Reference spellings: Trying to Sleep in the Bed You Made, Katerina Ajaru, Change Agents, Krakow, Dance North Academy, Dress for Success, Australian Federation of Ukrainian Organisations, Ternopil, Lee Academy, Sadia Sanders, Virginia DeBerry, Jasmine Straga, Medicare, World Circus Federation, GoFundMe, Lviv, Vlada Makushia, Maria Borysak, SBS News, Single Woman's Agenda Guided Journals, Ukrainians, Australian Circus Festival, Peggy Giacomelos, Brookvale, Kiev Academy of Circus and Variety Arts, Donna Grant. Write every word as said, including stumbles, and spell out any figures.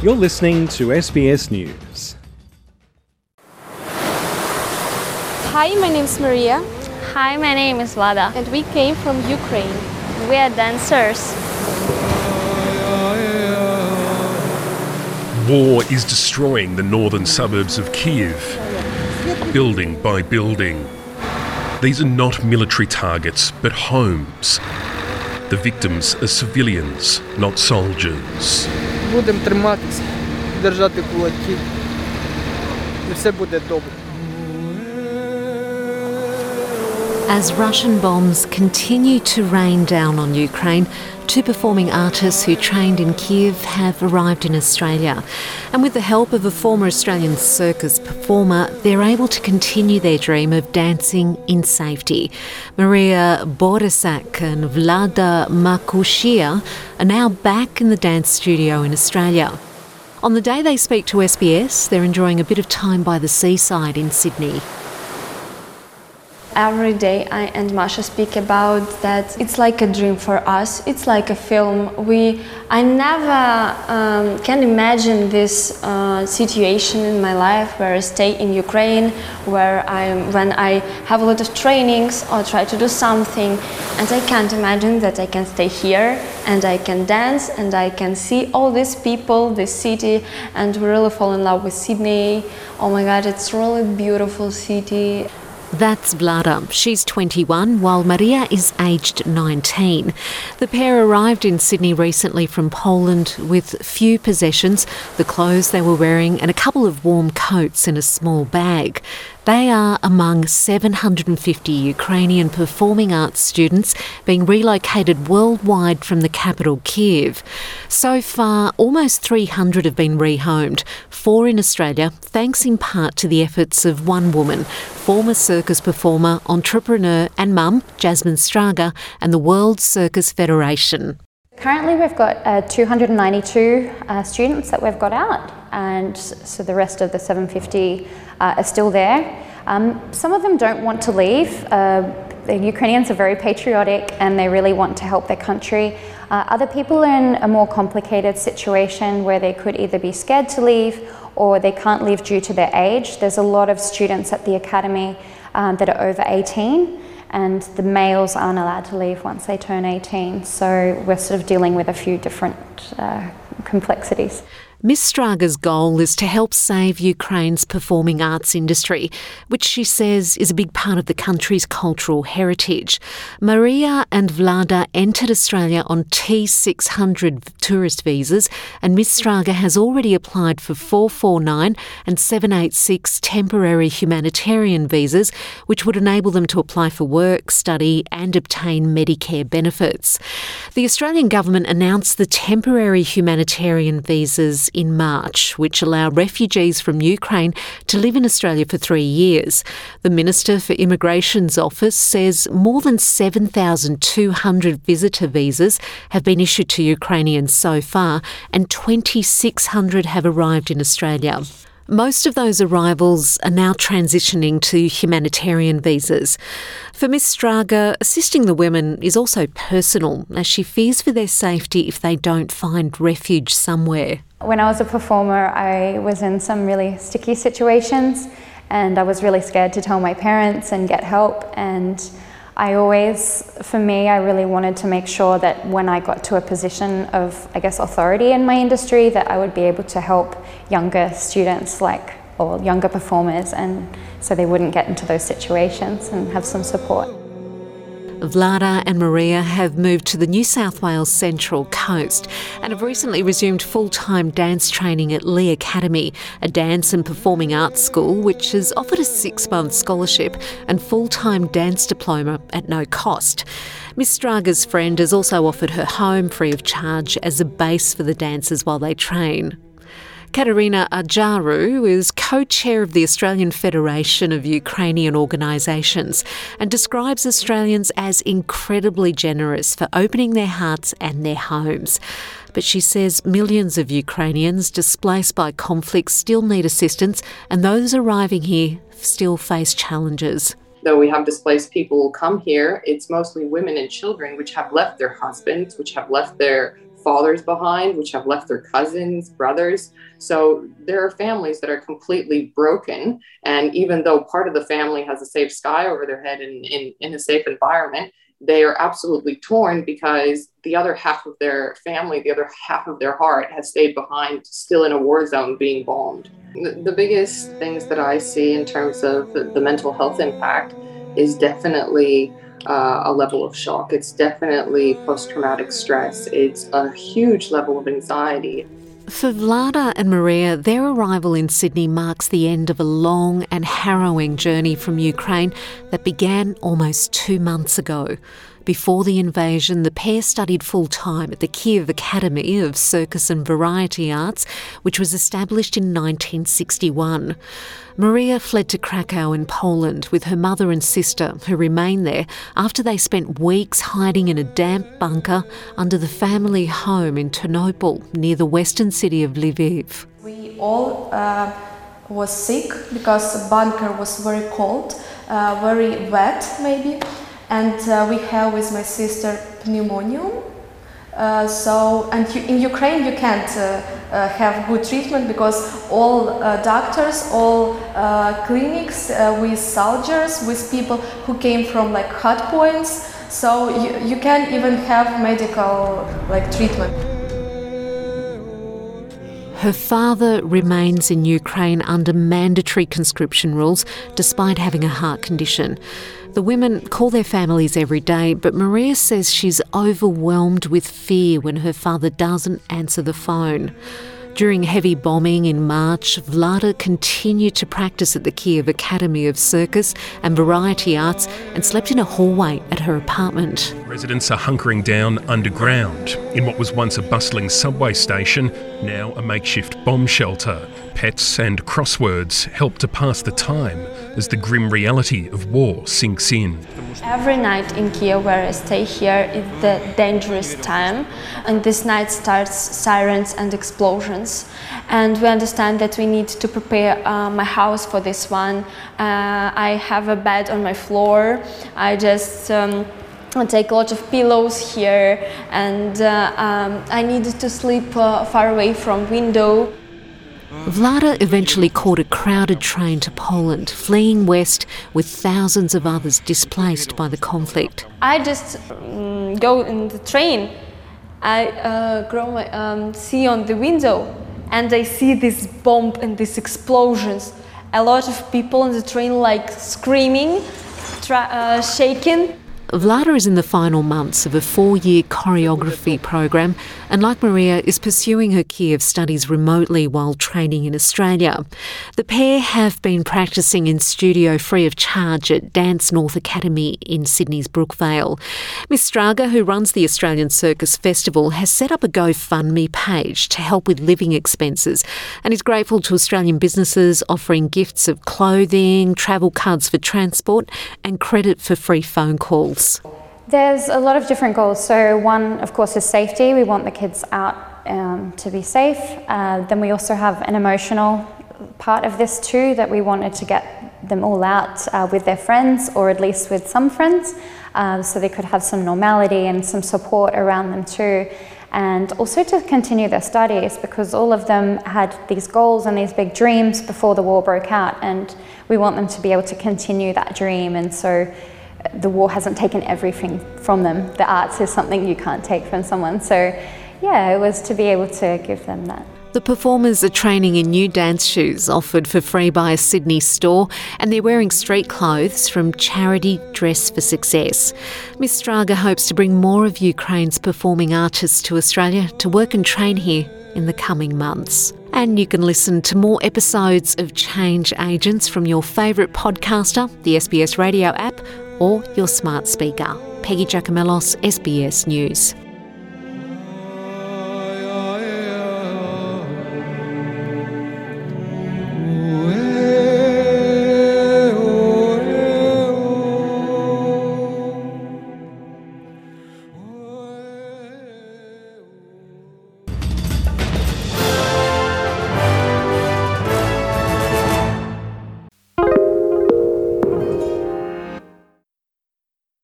You're listening to S B S News. Hi, my name's Maria. Hi, my name is Vlada. And we came from Ukraine. We are dancers. War is destroying the northern suburbs of Kiev, building by building. These are not military targets, but homes. The victims are civilians, not soldiers. Будемо триматися, держати кулаки. І все буде добре. As Russian bombs continue to rain down on Ukraine, two performing artists who trained in Kiev have arrived in Australia. And with the help of a former Australian circus performer, they're able to continue their dream of dancing in safety. Maria Borysak and Vlada Makushia are now back in the dance studio in Australia. On the day they speak to S B S, they're enjoying a bit of time by the seaside in Sydney. Every day I and Masha speak about that it's like a dream for us, it's like a film. We, I never um, can imagine this uh, situation in my life where I stay in Ukraine, where I, when I have a lot of trainings or try to do something, and I can't imagine that I can stay here and I can dance and I can see all these people, this city, and we really fall in love with Sydney. Oh my God, it's really beautiful city. That's Vlada. She's twenty-one, while Maria is aged nineteen. The pair arrived in Sydney recently from Poland with few possessions, the clothes they were wearing and a couple of warm coats in a small bag. They are among seven hundred fifty Ukrainian performing arts students being relocated worldwide from the capital, Kiev. So far, almost three hundred have been rehomed, four in Australia, thanks in part to the efforts of one woman, former circus performer, entrepreneur and mum, Jasmine Straga, and the World Circus Federation. Currently we've got uh, two hundred ninety-two uh, students that we've got out, and so the rest of the seven hundred fifty uh, are still there. Um, some of them don't want to leave. Uh, the Ukrainians are very patriotic and they really want to help their country. Uh, other people are in a more complicated situation where they could either be scared to leave or they can't leave due to their age. There's a lot of students at the academy um, that are over eighteen. And the males aren't allowed to leave once they turn eighteen, so we're sort of dealing with a few different uh, complexities. Miss Straga's goal is to help save Ukraine's performing arts industry, which she says is a big part of the country's cultural heritage. Maria and Vlada entered Australia on T six hundred tourist visas, and Miss Straga has already applied for four forty-nine and seven eighty-six temporary humanitarian visas, which would enable them to apply for work, study and obtain Medicare benefits. The Australian government announced the temporary humanitarian visas in March, which allow refugees from Ukraine to live in Australia for three years. The Minister for Immigration's office says more than seven thousand two hundred visitor visas have been issued to Ukrainians so far, and two thousand six hundred have arrived in Australia. Most of those arrivals are now transitioning to humanitarian visas. For Miss Straga, assisting the women is also personal, as she fears for their safety if they don't find refuge somewhere. When I was a performer, I was in some really sticky situations and I was really scared to tell my parents and get help. And I always, for me, I really wanted to make sure that when I got to a position of, I guess, authority in my industry, that I would be able to help younger students, like, or younger performers, and so they wouldn't get into those situations and have some support. Vlada and Maria have moved to the New South Wales Central Coast and have recently resumed full-time dance training at Lee Academy, a dance and performing arts school which has offered a six-month scholarship and full-time dance diploma at no cost. Miss Straga's friend has also offered her home free of charge as a base for the dancers while they train. Katerina Ajaru is co-chair of the Australian Federation of Ukrainian Organisations and describes Australians as incredibly generous for opening their hearts and their homes. But she says millions of Ukrainians displaced by conflict still need assistance, and those arriving here still face challenges. Though we have displaced people come here, it's mostly women and children which have left their husbands, which have left their fathers behind, which have left their cousins, brothers. So there are families that are completely broken. And even though part of the family has a safe sky over their head and in, in a safe environment, they are absolutely torn because the other half of their family, the other half of their heart has stayed behind, still in a war zone being bombed. The biggest things that I see in terms of the mental health impact is definitely uh, a level of shock. It's definitely post-traumatic stress. It's a huge level of anxiety. For Vlada and Maria, their arrival in Sydney marks the end of a long and harrowing journey from Ukraine that began almost two months ago. Before the invasion, the pair studied full-time at the Kiev Academy of Circus and Variety Arts, which was established in nineteen sixty-one. Maria fled to Krakow in Poland with her mother and sister, who remained there after they spent weeks hiding in a damp bunker under the family home in Ternopil, near the western city of Lviv. We all uh, were sick because the bunker was very cold, uh, very wet maybe. And uh, we have with my sister pneumonia. Uh, so, and you, in Ukraine you can't uh, uh, have good treatment because all uh, doctors, all uh, clinics uh, with soldiers, with people who came from like hot points. So you, you can't even have medical like treatment. Her father remains in Ukraine under mandatory conscription rules despite having a heart condition. The women call their families every day, but Maria says she's overwhelmed with fear when her father doesn't answer the phone. During heavy bombing in March, Vlada continued to practice at the Kiev Academy of Circus and Variety Arts and slept in a hallway at her apartment. Residents are hunkering down underground in what was once a bustling subway station, now a makeshift bomb shelter. Pets and crosswords help to pass the time as the grim reality of war sinks in. Every night in Kiev where I stay here is the dangerous time, and this night starts sirens and explosions. And we understand that we need to prepare uh, my house for this one. Uh, I have a bed on my floor. I just um, take a lot of pillows here, and uh, um, I needed to sleep uh, far away from window. Vlada eventually caught a crowded train to Poland, fleeing west with thousands of others displaced by the conflict. I just um, go in the train. I uh, grow my, um, see on the window, and I see this bomb and these explosions. A lot of people on the train like screaming, tra- uh, shaking. Vlada is in the final months of a four-year choreography program and, like Maria, is pursuing her Kiev studies remotely while training in Australia. The pair have been practising in studio free of charge at Dance North Academy in Sydney's Brookvale. Miss Straga, who runs the Australian Circus Festival, has set up a GoFundMe page to help with living expenses and is grateful to Australian businesses offering gifts of clothing, travel cards for transport and credit for free phone calls. There's a lot of different goals. So one, of course, is safety. We want the kids out um, to be safe. Uh, then we also have an emotional part of this too, that we wanted to get them all out uh, with their friends, or at least with some friends, uh, so they could have some normality and some support around them too. And also to continue their studies, because all of them had these goals and these big dreams before the war broke out, and we want them to be able to continue that dream. And so the war hasn't taken everything from them. The arts is something you can't take from someone. So, yeah, it was to be able to give them that. The performers are training in new dance shoes offered for free by a Sydney store, and they're wearing street clothes from charity Dress for Success. Miss Straga hopes to bring more of Ukraine's performing artists to Australia to work and train here in the coming months. And you can listen to more episodes of Change Agents from your favourite podcaster, the S B S Radio app, or your smart speaker. Peggy Giacomelos, S B S News.